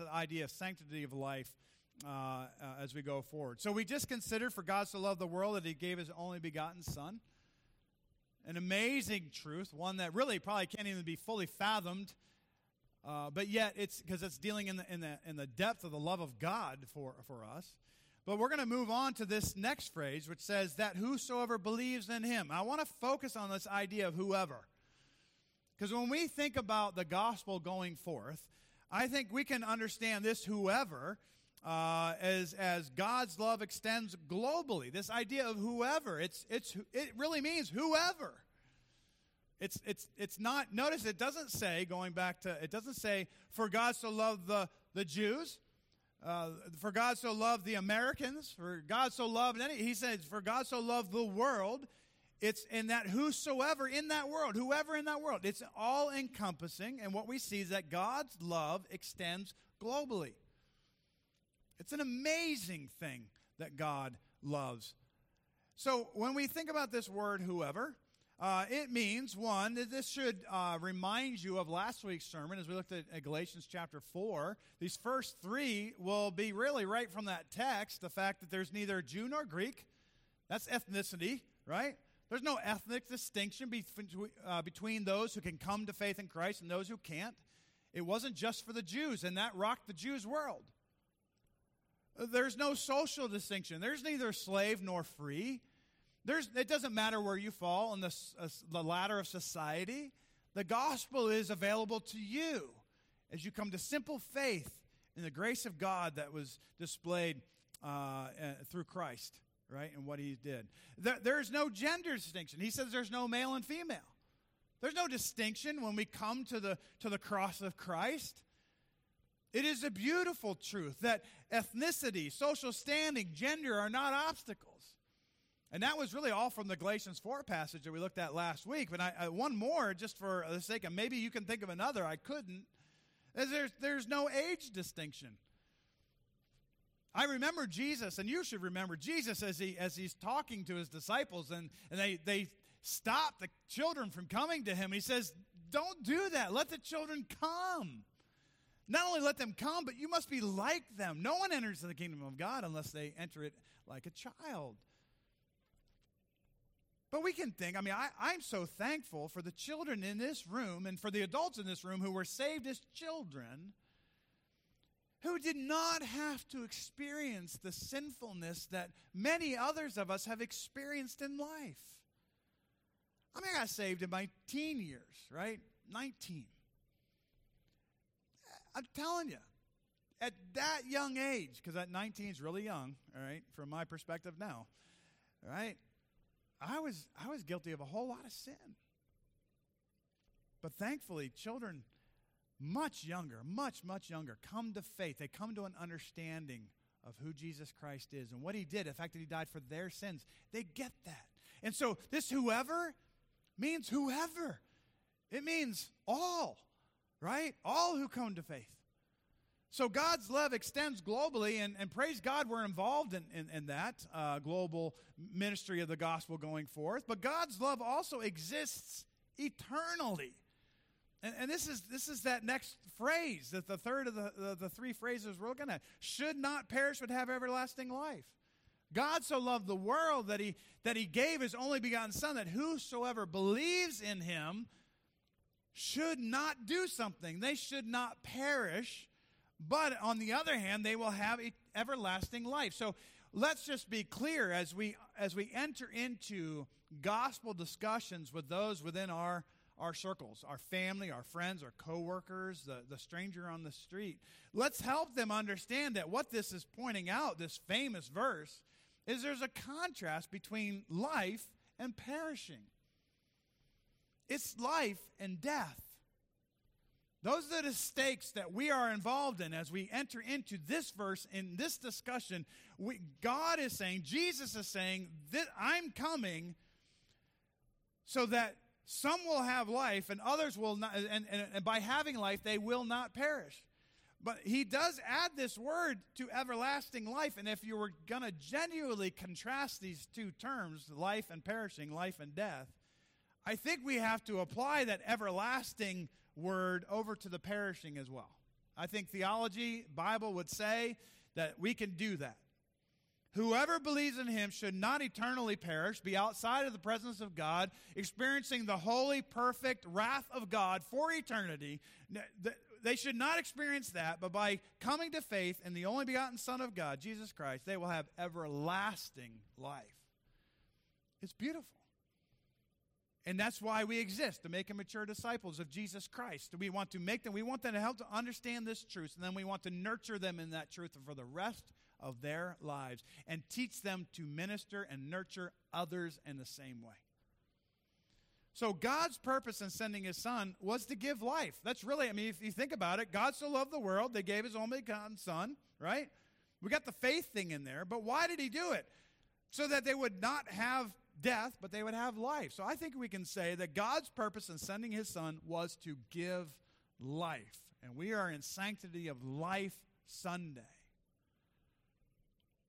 the idea of sanctity of life as we go forward. So we just considered, for God so loved the world that he gave his only begotten Son. An amazing truth, one that really probably can't even be fully fathomed, but yet it's because it's dealing in the depth of the love of God for us. But we're going to move on to this next phrase, which says that whosoever believes in him. I want to focus on this idea of whoever, because when we think about the gospel going forth, I think we can understand this whoever as God's love extends globally. This idea of whoever, it really means whoever. It's not, notice it doesn't say, going back to, it doesn't say, for God so loved the Jews, for God so loved the Americans, for God so loved any, he says, for God so loved the world. It's in that whosoever in that world, whoever in that world, it's all encompassing. And what we see is that God's love extends globally. It's an amazing thing that God loves. So when we think about this word, whoever, it means, one, that this should remind you of last week's sermon as we looked at Galatians chapter 4. These first three will be really right from that text, the fact that there's neither Jew nor Greek. That's ethnicity, right? There's no ethnic distinction between those who can come to faith in Christ and those who can't. It wasn't just for the Jews, and that rocked the Jews' world. There's no social distinction. There's neither slave nor free. It doesn't matter where you fall on the ladder of society. The gospel is available to you as you come to simple faith in the grace of God that was displayed through Christ, right, and what he did. There's no gender distinction. He says there's no male and female. There's no distinction when we come to the cross of Christ. It is a beautiful truth that ethnicity, social standing, gender are not obstacles. And that was really all from the Galatians 4 passage that we looked at last week. But I one more, just for the sake of, maybe you can think of another. I couldn't. There's no age distinction. I remember Jesus, and you should remember Jesus as he's talking to his disciples, and they stop the children from coming to him. He says, don't do that. Let the children come. Not only let them come, but you must be like them. No one enters the kingdom of God unless they enter it like a child. But we can think, I'm so thankful for the children in this room and for the adults in this room who were saved as children, who did not have to experience the sinfulness that many others of us have experienced in life. I got saved in my teen years, right? 19. I'm telling you, at that young age, because at 19 is really young, all right, from my perspective now, all right, I was guilty of a whole lot of sin. But thankfully, children much younger, come to faith. They come to an understanding of who Jesus Christ is and what he did, the fact that he died for their sins. They get that. And so this whoever means whoever. It means all. Right? All who come to faith. So God's love extends globally, and praise God we're involved in that global ministry of the gospel going forth. But God's love also exists eternally. And this is that next phrase, that the third of the three phrases we're looking at. Should not perish but have everlasting life. God so loved the world that he gave his only begotten Son, that whosoever believes in him should not do something. They should not perish, but on the other hand, they will have everlasting life. So let's just be clear as we enter into gospel discussions with those within our circles, our family, our friends, our coworkers, the stranger on the street. Let's help them understand that what this is pointing out, this famous verse, is there's a contrast between life and perishing. It's life and death. Those are the stakes that we are involved in as we enter into this verse, in this discussion. God is saying, Jesus is saying, that I'm coming so that some will have life and others will not, and by having life, they will not perish. But he does add this word to everlasting life, and if you were going to genuinely contrast these two terms, life and perishing, life and death, I think we have to apply that everlasting word over to the perishing as well. I think theology, Bible would say that we can do that. Whoever believes in him should not eternally perish, be outside of the presence of God, experiencing the holy, perfect wrath of God for eternity. They should not experience that, but by coming to faith in the only begotten Son of God, Jesus Christ, they will have everlasting life. It's beautiful. And that's why we exist, to make mature disciples of Jesus Christ. We want them to help to understand this truth, and then we want to nurture them in that truth for the rest of their lives and teach them to minister and nurture others in the same way. So God's purpose in sending his son was to give life. That's really, if you think about it, God so loved the world, they gave his only begotten son, right? We got the faith thing in there, but why did he do it? So that they would not have death, but they would have life. So I think we can say that God's purpose in sending his son was to give life. And we are in Sanctity of Life Sunday.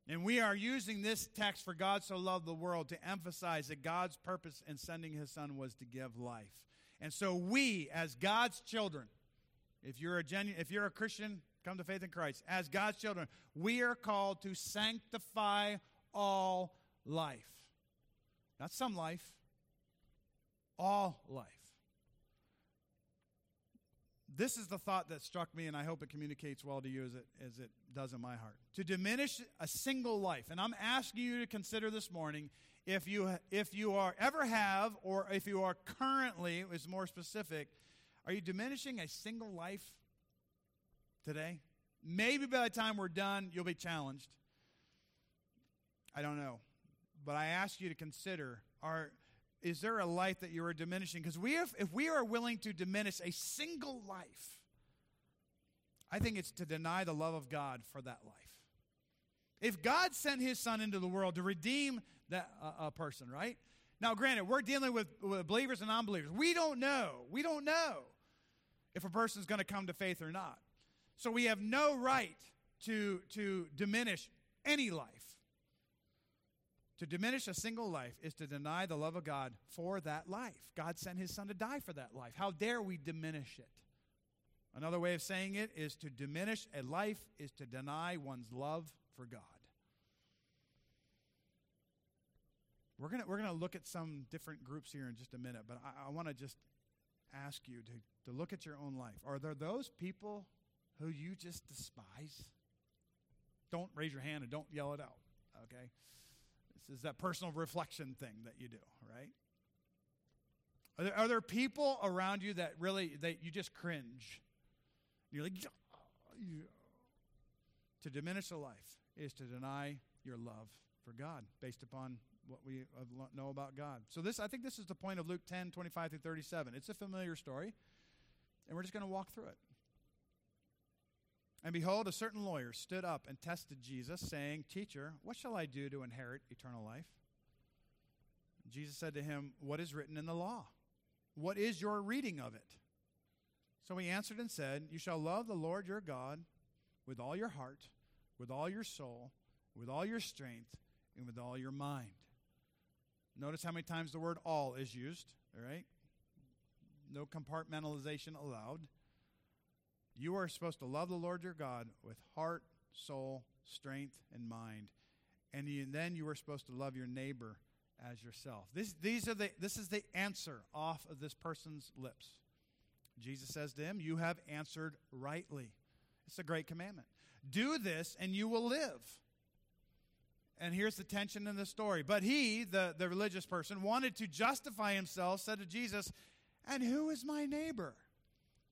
And we are using this text, for God so loved the world, to emphasize that God's purpose in sending his son was to give life. And so we, as God's children, if you're a Christian, come to faith in Christ, as God's children, we are called to sanctify all life. Not some life, all life. This is the thought that struck me, and I hope it communicates well to you as it does in my heart. To diminish a single life, and I'm asking you to consider this morning if you are currently, is more specific, are you diminishing a single life today? Maybe by the time we're done, you'll be challenged. I don't know. But I ask you to consider, is there a life that you are diminishing? Because if we are willing to diminish a single life, I think it's to deny the love of God for that life. If God sent his son into the world to redeem that a person, right? Now, granted, we're dealing with believers and non-believers. We don't know if a person's going to come to faith or not. So we have no right to diminish any life. To diminish a single life is to deny the love of God for that life. God sent his son to die for that life. How dare we diminish it? Another way of saying it is to diminish a life is to deny one's love for God. We're going to look at some different groups here in just a minute, but I want to just ask you to look at your own life. Are there those people who you just despise? Don't raise your hand and don't yell it out, okay? This is that personal reflection thing that you do, right? Are there people around you that really, that you just cringe? You're like, yeah. To diminish a life is to deny your love for God based upon what we know about God. So I think this is the point of Luke 10:25 through 37. It's a familiar story, and we're just going to walk through it. And behold, a certain lawyer stood up and tested Jesus, saying, "Teacher, what shall I do to inherit eternal life?" Jesus said to him, "What is written in the law? What is your reading of it?" So he answered and said, "You shall love the Lord your God with all your heart, with all your soul, with all your strength, and with all your mind." Notice how many times the word all is used, all right? No compartmentalization allowed. You are supposed to love the Lord your God with heart, soul, strength, and mind. And then you are supposed to love your neighbor as yourself. This is the answer off of this person's lips. Jesus says to him, "You have answered rightly." It's a great commandment. Do this and you will live. And here's the tension in the story. But he, the religious person, wanted to justify himself, said to Jesus, "And who is my neighbor?"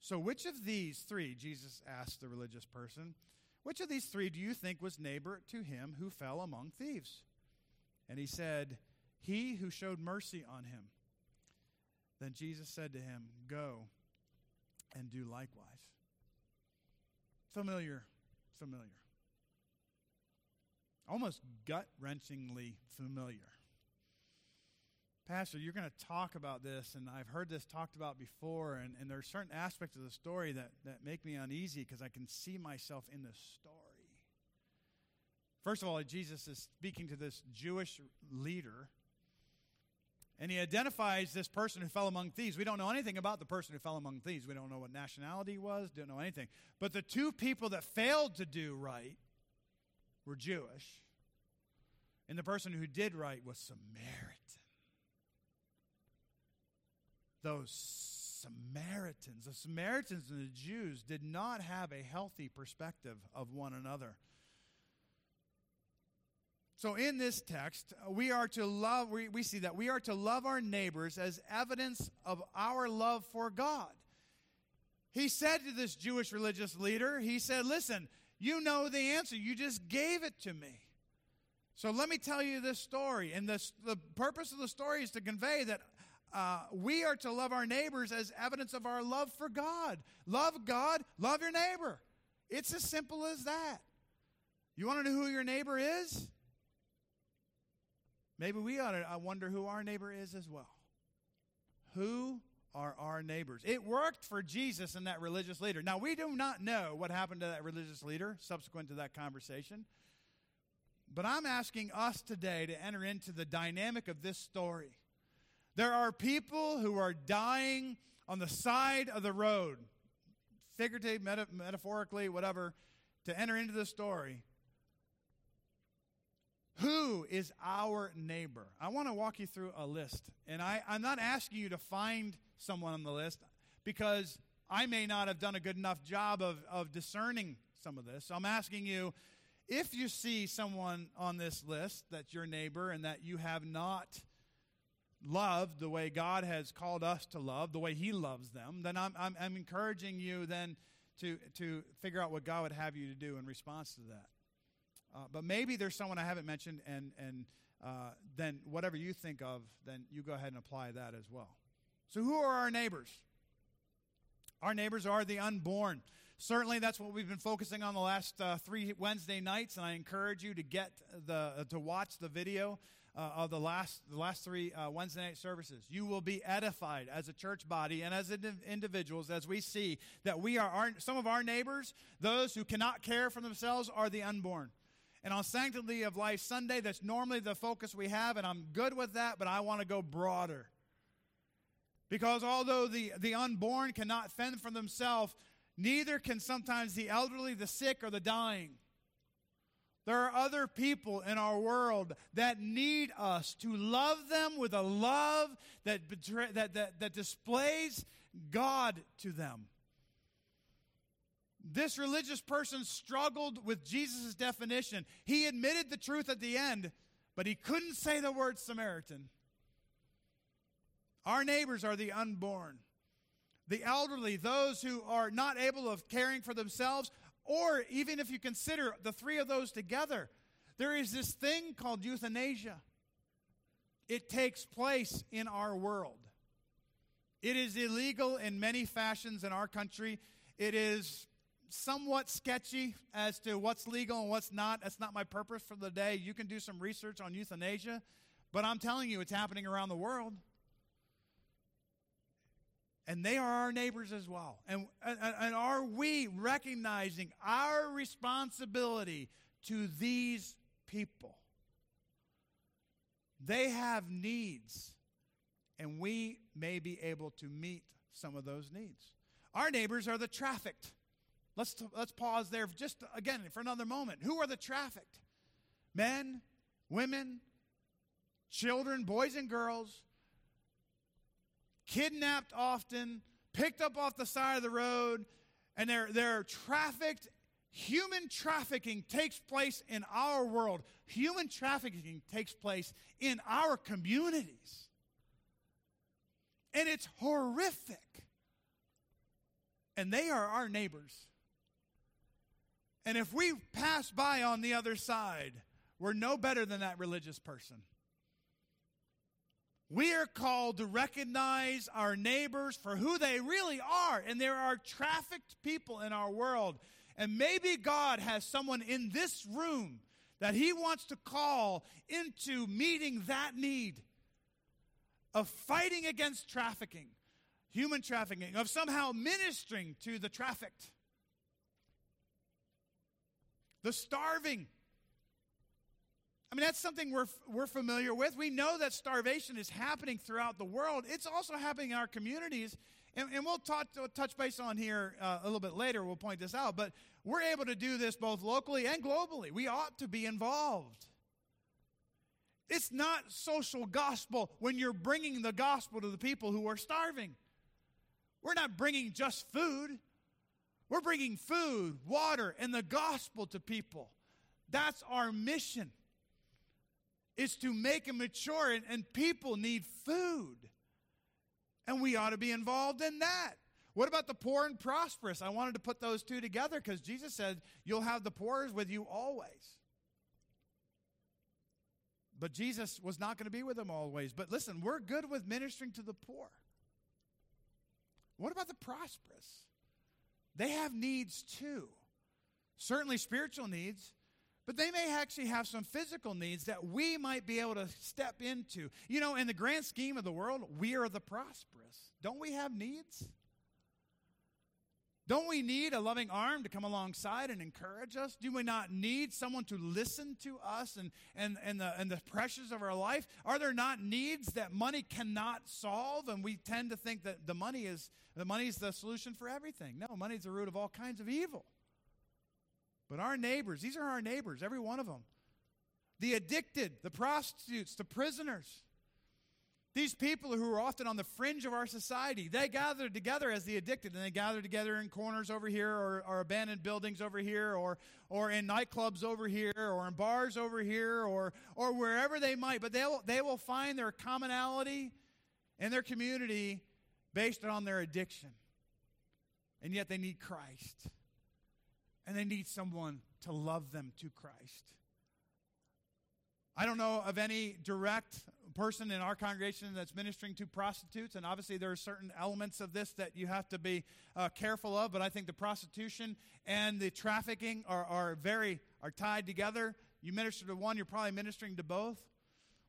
So which of these three," Jesus asked the religious person, "which of these three do you think was neighbor to him who fell among thieves?" And he said, 'He who showed mercy on him.' Then Jesus said to him, 'Go and do likewise.'" Familiar. Almost gut-wrenchingly familiar. Pastor, you're going to talk about this, and I've heard this talked about before, and there are certain aspects of the story that make me uneasy because I can see myself in this story. First of all, Jesus is speaking to this Jewish leader, and he identifies this person who fell among thieves. We don't know anything about the person who fell among thieves. We don't know what nationality he was, don't know anything. But the 2 people that failed to do right were Jewish, and the person who did right was Samaritan. The Samaritans and the Jews did not have a healthy perspective of one another. So in this text, we are to love, we see that we are to love our neighbors as evidence of our love for God. He said to this Jewish religious leader, he said, "Listen, you know the answer. You just gave it to me. So let me tell you this story." And the purpose of the story is to convey that we are to love our neighbors as evidence of our love for God. Love God, love your neighbor. It's as simple as that. You want to know who your neighbor is? Maybe we ought to wonder who our neighbor is as well. Who are our neighbors? It worked for Jesus and that religious leader. Now, we do not know what happened to that religious leader subsequent to that conversation. But I'm asking us today to enter into the dynamic of this story. There are people who are dying on the side of the road, figuratively, metaphorically, whatever, to enter into the story. Who is our neighbor? I want to walk you through a list. And I'm not asking you to find someone on the list because I may not have done a good enough job of discerning some of this. So I'm asking you, if you see someone on this list that's your neighbor and that you have not loved the way God has called us to love, the way he loves them, then I'm encouraging you then to figure out what God would have you to do in response to that. But maybe there's someone I haven't mentioned, and then whatever you think of, then you go ahead and apply that as well. So who are our neighbors? Our neighbors are the unborn. Certainly that's what we've been focusing on the last 3 Wednesday nights, and I encourage you to get to watch the video of the last 3 Wednesday night services. You will be edified as a church body and as individuals as we see that we are some of our neighbors, those who cannot care for themselves, are the unborn. And on Sanctity of Life Sunday, that's normally the focus we have, and I'm good with that, but I want to go broader. Because although the unborn cannot fend for themselves, neither can sometimes the elderly, the sick, or the dying. There are other people in our world that need us to love them with a love that displays God to them. This religious person struggled with Jesus' definition. He admitted the truth at the end, but he couldn't say the word Samaritan. Our neighbors are the unborn, the elderly, those who are not able of caring for themselves, or even if you consider the 3 of those together, there is this thing called euthanasia. It takes place in our world. It is illegal in many fashions in our country. It is somewhat sketchy as to what's legal and what's not. That's not my purpose for the day. You can do some research on euthanasia, but I'm telling you, it's happening around the world. And they are our neighbors as well. And are we recognizing our responsibility to these people? They have needs, and we may be able to meet some of those needs. Our neighbors are the trafficked. Let's pause there just again for another moment. Who are the trafficked? Men, women, children, boys and girls, kidnapped often, picked up off the side of the road, and they're trafficked Human trafficking takes place in our world. Human trafficking takes place in our communities. And it's horrific. And they are our neighbors. And if we pass by on the other side, we're no better than that religious person. We are called to recognize our neighbors for who they really are. And there are trafficked people in our world. And maybe God has someone in this room that he wants to call into meeting that need of fighting against trafficking, human trafficking, of somehow ministering to the trafficked, the starving. I mean, that's something we're familiar with. We know that starvation is happening throughout the world. It's also happening in our communities. And we'll touch base on here a little bit later. We'll point this out. But we're able to do this both locally and globally. We ought to be involved. It's not social gospel when you're bringing the gospel to the people who are starving. We're not bringing just food. We're bringing food, water, and the gospel to people. That's our mission. It's to make them mature, and people need food. And we ought to be involved in that. What about the poor and prosperous? I wanted to put those two together because Jesus said, you'll have the poor with you always. But Jesus was not going to be with them always. But listen, we're good with ministering to the poor. What about the prosperous? They have needs too. Certainly spiritual needs. But they may actually have some physical needs that we might be able to step into. You know, in the grand scheme of the world, we are the prosperous. Don't we have needs? Don't we need a loving arm to come alongside and encourage us? Do we not need someone to listen to us and the pressures of our life? Are there not needs that money cannot solve? And we tend to think that the money is the solution for everything. No, money is the root of all kinds of evil. But our neighbors, these are our neighbors, every one of them. The addicted, the prostitutes, the prisoners. These people who are often on the fringe of our society, they gather together as the addicted, and they gather together in corners over here or abandoned buildings over here or in nightclubs over here or in bars over here or wherever they might. But they will find their commonality and their community based on their addiction. And yet they need Christ. And they need someone to love them to Christ. I don't know of any direct person in our congregation that's ministering to prostitutes, and obviously there are certain elements of this that you have to be careful of, but I think the prostitution and the trafficking are tied together. You minister to one, you're probably ministering to both.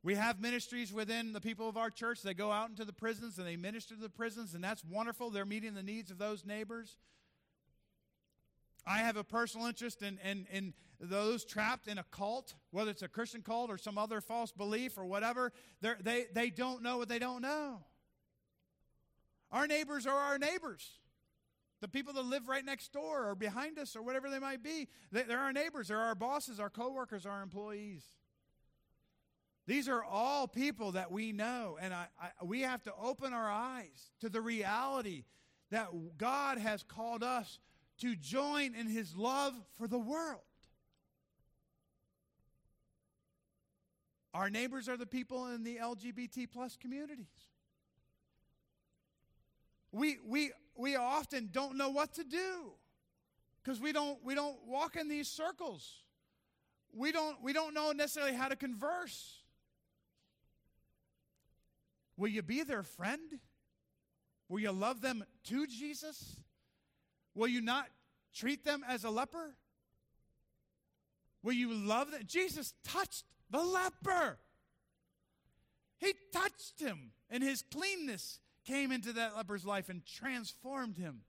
We have ministries within the people of our church. They go out into the prisons, and they minister to the prisons, and that's wonderful. They're meeting the needs of those neighbors. I have a personal interest in those trapped in a cult, whether it's a Christian cult or some other false belief or whatever. They don't know what they don't know. Our neighbors are our neighbors. The people that live right next door or behind us or whatever they might be, they're our neighbors. They're our bosses, our coworkers, our employees. These are all people that we know, and we have to open our eyes to the reality that God has called us to join in his love for the world. Our neighbors are the people in the LGBT plus communities. We often don't know what to do because we don't walk in these circles. We don't know necessarily how to converse. Will you be their friend? Will you love them to Jesus? Will you not treat them as a leper? Will you love them? Jesus touched the leper. He touched him, and his cleanness came into that leper's life and transformed him.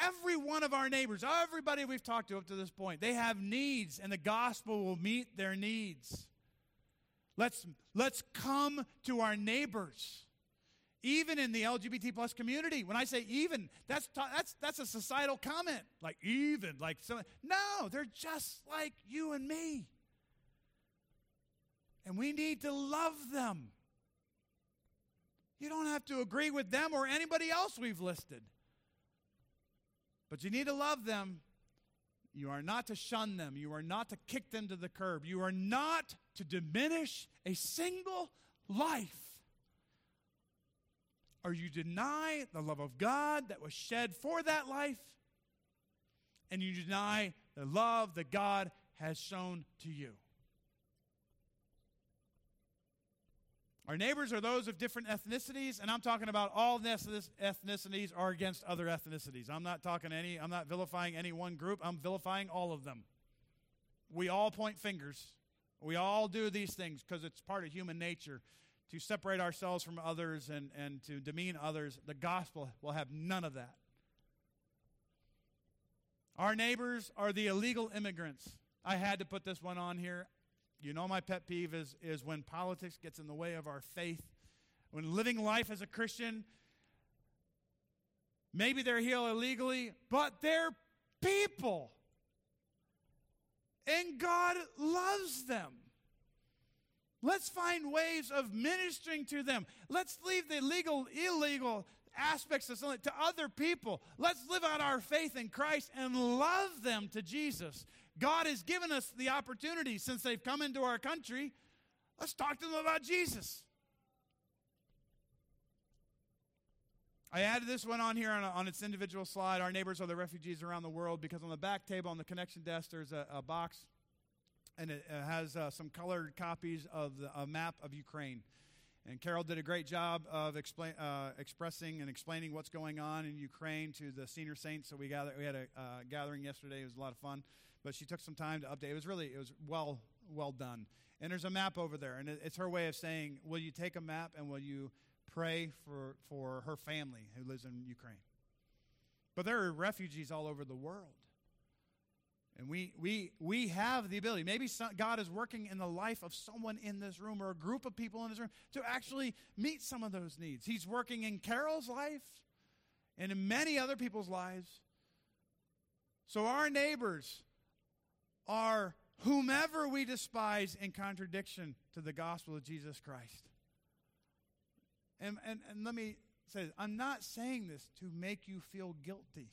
Every one of our neighbors, everybody we've talked to up to this point, they have needs, and the gospel will meet their needs. Let's come to our neighbors. Even in the LGBT plus community, when I say even, that's a societal comment. Like even, like so. No, they're just like you and me. And we need to love them. You don't have to agree with them or anybody else we've listed. But you need to love them. You are not to shun them. You are not to kick them to the curb. You are not to diminish a single life. Or you deny the love of God that was shed for that life, and you deny the love that God has shown to you. Our neighbors are those of different ethnicities, and I'm talking about all ethnicities are against other ethnicities. I'm not vilifying any one group. I'm vilifying all of them. We all point fingers. We all do these things because it's part of human nature to separate ourselves from others and to demean others. The gospel will have none of that. Our neighbors are the illegal immigrants. I had to put this one on here. You know, my pet peeve is when politics gets in the way of our faith. When living life as a Christian, maybe they're here illegally, but they're people. And God loves them. Let's find ways of ministering to them. Let's leave the legal, illegal aspects of something to other people. Let's live out our faith in Christ and love them to Jesus. God has given us the opportunity since they've come into our country. Let's talk to them about Jesus. I added this one on here on its individual slide. Our neighbors are the refugees around the world, because on the back table on the connection desk there's a box, and it has some colored copies of a map of Ukraine. And Carol did a great job of expressing and explaining what's going on in Ukraine to the senior saints. So we had a gathering yesterday. It was a lot of fun, but she took some time to update. It was well done. And there's a map over there, and it's her way of saying, "Will you take a map and will you pray for her family who lives in Ukraine?" But there are refugees all over the world, and we have the ability. Maybe God is working in the life of someone in this room or a group of people in this room to actually meet some of those needs. He's working in Carol's life and in many other people's lives. So our neighbors are whomever we despise in contradiction to the gospel of Jesus Christ. And let me say this. I'm not saying this to make you feel guilty.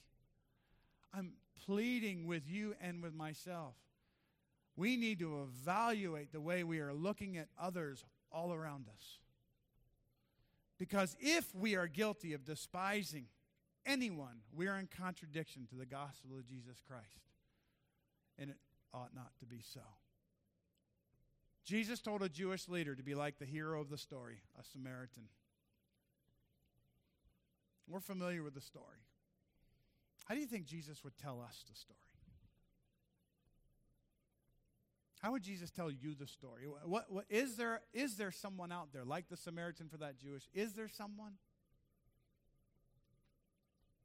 I'm pleading with you and with myself. We need to evaluate the way we are looking at others all around us. Because if we are guilty of despising anyone, we are in contradiction to the gospel of Jesus Christ. And it ought not to be so. Jesus told a Jewish leader to be like the hero of the story, a Samaritan. We're familiar with the story. How do you think Jesus would tell us the story? How would Jesus tell you the story? What is there someone out there like the Samaritan for that Jewish? Is there someone?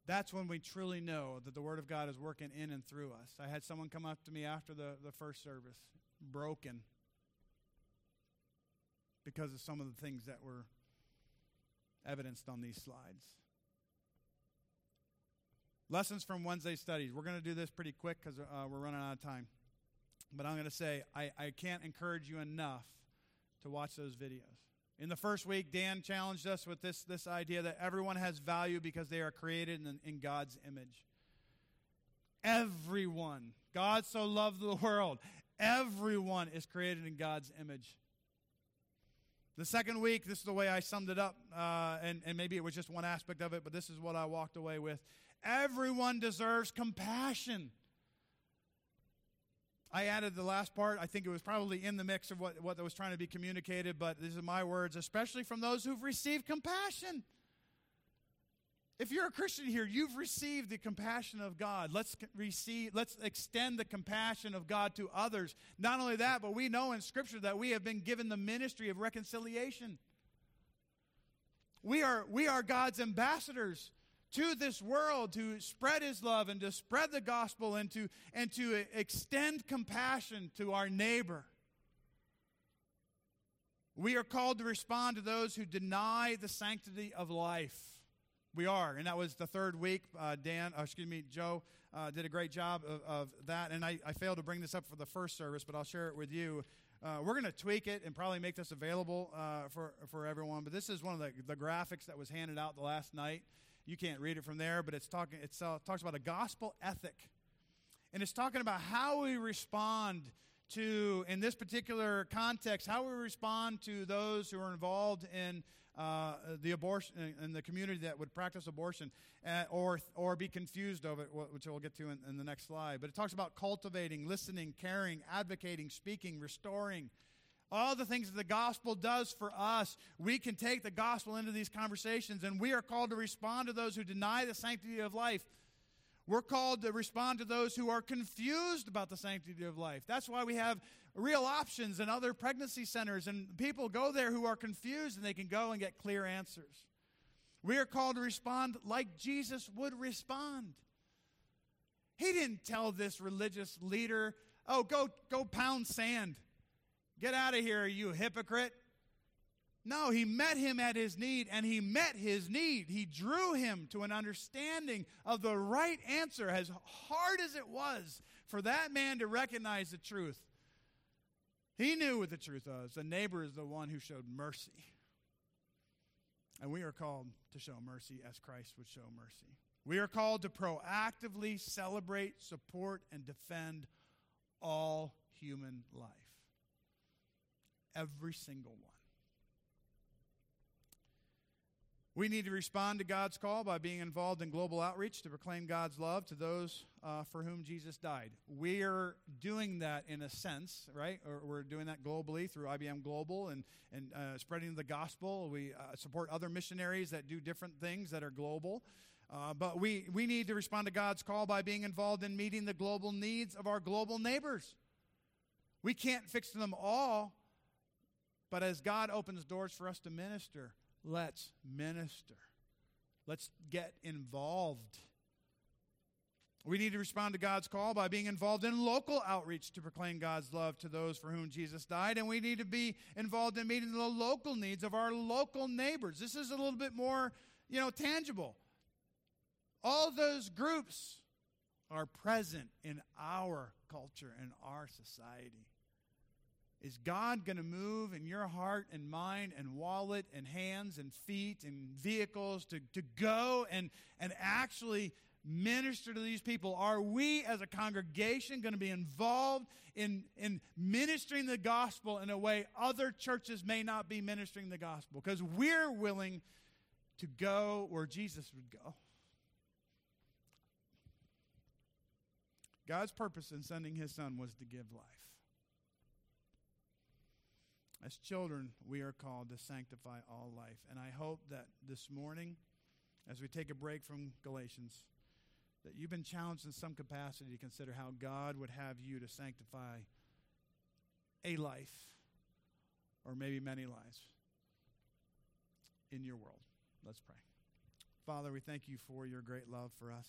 That's when we truly know that the Word of God is working in and through us. I had someone come up to me after the first service, broken, because of some of the things that were evidenced on these slides. Lessons from Wednesday's studies. We're going to do this pretty quick because we're running out of time. But I'm going to say, I can't encourage you enough to watch those videos. In the first week, Dan challenged us with this idea that everyone has value because they are created in God's image. Everyone. God so loved the world. Everyone is created in God's image. The second week, this is the way I summed it up, and maybe it was just one aspect of it, but this is what I walked away with. Everyone deserves compassion. I added the last part. I think it was probably in the mix of what was trying to be communicated, but these are my words, especially from those who've received compassion. If you're a Christian here, you've received the compassion of God. Let's extend the compassion of God to others. Not only that, but we know in Scripture that we have been given the ministry of reconciliation. We are God's ambassadors to this world to spread His love and to spread the gospel and to extend compassion to our neighbor. We are called to respond to those who deny the sanctity of life. We are, and that was the third week. Joe did a great job of that, and I failed to bring this up for the first service, but I'll share it with you. We're going to tweak it and probably make this available for everyone, but this is one of the graphics that was handed out the last night. You can't read it from there, but it talks about a gospel ethic. And it's talking about how we respond to, in this particular context, how we respond to those who are involved in the abortion, in the community that would practice abortion or be confused of it, which we'll get to in the next slide. But it talks about cultivating, listening, caring, advocating, speaking, restoring. All the things that the gospel does for us, we can take the gospel into these conversations, and we are called to respond to those who deny the sanctity of life. We're called to respond to those who are confused about the sanctity of life. That's why we have Real Options and other pregnancy centers, and people go there who are confused, and they can go and get clear answers. We are called to respond like Jesus would respond. He didn't tell this religious leader, oh, go pound sand. Get out of here, you hypocrite. No, he met him at his need, and he met his need. He drew him to an understanding of the right answer, as hard as it was for that man to recognize the truth. He knew what the truth was. The neighbor is the one who showed mercy. And we are called to show mercy as Christ would show mercy. We are called to proactively celebrate, support, and defend all human life. Every single one. We need to respond to God's call by being involved in global outreach to proclaim God's love to those for whom Jesus died. We're doing that in a sense, right? Or we're doing that globally through IBM Global and spreading the gospel. We support other missionaries that do different things that are global. But we need to respond to God's call by being involved in meeting the global needs of our global neighbors. We can't fix them all, but as God opens doors for us to minister, let's minister. Let's get involved. We need to respond to God's call by being involved in local outreach to proclaim God's love to those for whom Jesus died. And we need to be involved in meeting the local needs of our local neighbors. This is a little bit more, tangible. All those groups are present in our culture and our society. Is God going to move in your heart and mind and wallet and hands and feet and vehicles to go and actually minister to these people? Are we as a congregation going to be involved in ministering the gospel in a way other churches may not be ministering the gospel? Because we're willing to go where Jesus would go. God's purpose in sending his son was to give life. As children, we are called to sanctify all life. And I hope that this morning, as we take a break from Galatians, that you've been challenged in some capacity to consider how God would have you to sanctify a life, or maybe many lives, in your world. Let's pray. Father, we thank you for your great love for us.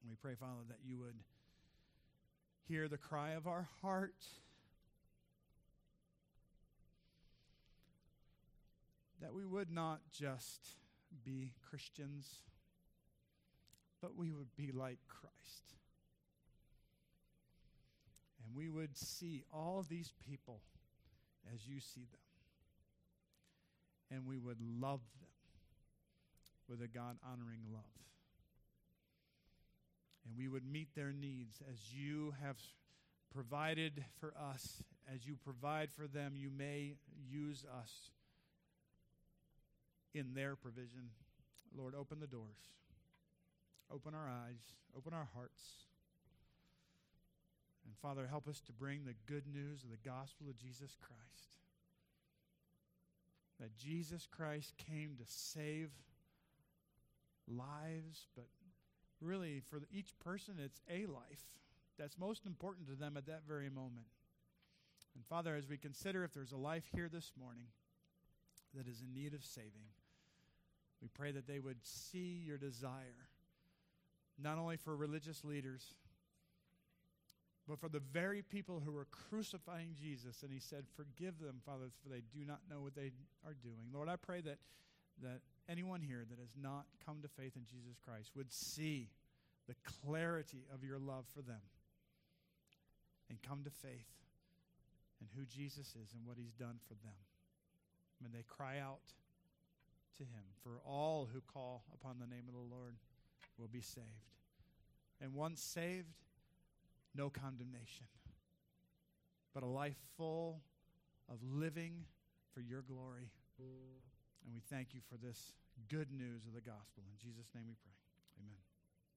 And we pray, Father, that you would hear the cry of our heart, that we would not just be Christians, but we would be like Christ. And we would see all these people as you see them. And we would love them with a God-honoring love. And we would meet their needs as you have provided for us. As you provide for them, you may use us in their provision. Lord, open the doors. Open our eyes. Open our hearts. And Father, help us to bring the good news of the gospel of Jesus Christ. That Jesus Christ came to save lives, but really for each person it's a life that's most important to them at that very moment. And Father, as we consider if there's a life here this morning that is in need of saving, we pray that they would see your desire, not only for religious leaders, but for the very people who were crucifying Jesus. And he said, forgive them, Father, for they do not know what they are doing. Lord, I pray that anyone here that has not come to faith in Jesus Christ would see the clarity of your love for them and come to faith in who Jesus is and what he's done for them. And they cry out to him, for all who call upon the name of the Lord will be saved. And once saved, no condemnation, but a life full of living for your glory. And we thank you for this good news of the gospel. In Jesus' name we pray. Amen.